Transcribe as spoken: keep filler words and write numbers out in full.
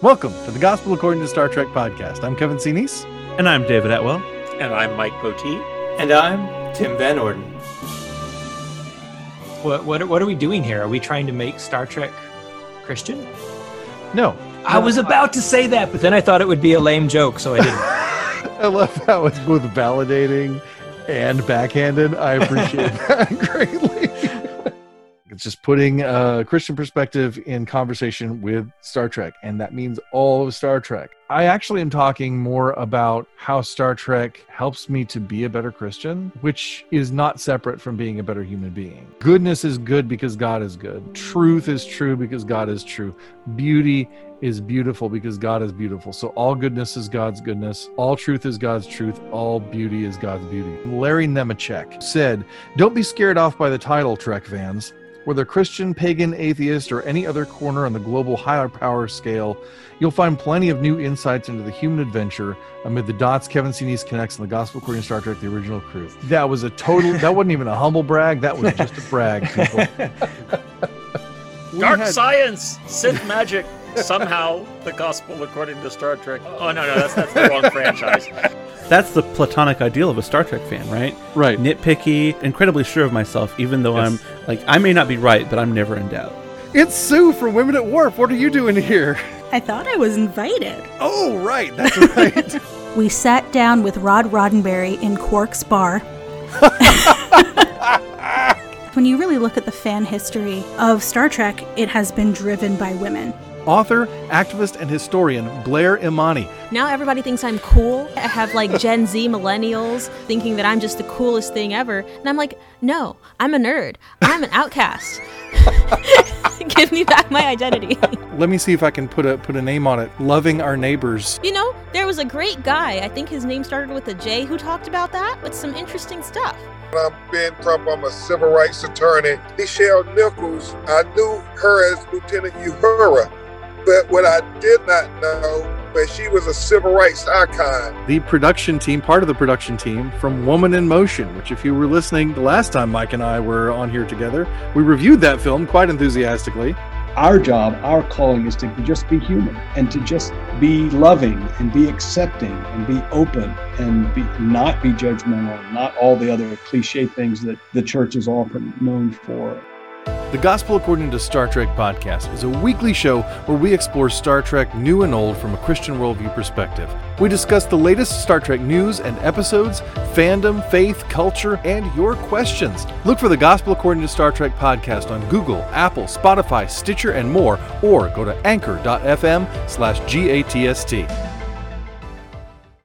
Welcome to the Gospel According to Star Trek podcast. I'm Kevin C. Neece. And I'm David Atwell. And I'm Mike Poteet. And I'm Tim Van Orden. What, what, what are we doing here? Are we trying to make Star Trek Christian? No. I no, was about I, to say that, but then I thought it would be a lame joke, so I didn't. I love how it's both validating and backhanded. I appreciate that greatly. It's just putting a Christian perspective in conversation with Star Trek, and that means all of Star Trek. I actually am talking more about how Star Trek helps me to be a better Christian, which is not separate from being a better human being. Goodness is good because God is good. Truth is true because God is true. Beauty is beautiful because God is beautiful. So all goodness is God's goodness. All truth is God's truth. All beauty is God's beauty. Larry Nemechek said, "Don't be scared off by the title, Trek fans. Whether Christian, pagan, atheist, or any other corner on the global higher power scale, you'll find plenty of new insights into the human adventure amid the dots Kevin C. Neece connects in the Gospel According to Star Trek, the original crew." That was a total, that wasn't even a humble brag. That was just a brag, people. Dark had... science, synth magic, somehow the Gospel According to Star Trek. Oh, no, no, that's, that's the wrong franchise. That's the platonic ideal of a Star Trek fan, right? Right. Nitpicky, incredibly sure of myself, even though yes. I'm like, I may not be right, but I'm never in doubt. It's Sue from Women at Warp. What are you doing here? I thought I was invited. Oh, right. That's right. We sat down with Rod Roddenberry in Quark's bar. When you really look at the fan history of Star Trek, it has been driven by women. Author, activist, and historian Blair Imani. Now everybody thinks I'm cool. I have like Gen Z millennials thinking that I'm just the coolest thing ever. And I'm like, no, I'm a nerd. I'm an outcast. Give me back my identity. Let me see if I can put a put a name on it. Loving our neighbors. You know, there was a great guy. I think his name started with a J who talked about that with some interesting stuff. I'm Ben Trump. I'm a civil rights attorney. Nichelle Nichols, I knew her as Lieutenant Uhura. But what I did not know, but she was a civil rights icon. The production team, part of the production team from Woman in Motion, which if you were listening the last time Mike and I were on here together, we reviewed that film quite enthusiastically. Our job, our calling is to just be human and to just be loving and be accepting and be open and be, not be judgmental, not all the other cliche things that the church is often known for. The Gospel According to Star Trek podcast is a weekly show where we explore Star Trek new and old from a Christian worldview perspective. We discuss the latest Star Trek news and episodes, fandom, faith, culture, and your questions. Look for the Gospel According to Star Trek podcast on Google, Apple, Spotify, Stitcher, and more, or go to anchor dot f m slash G A T S T.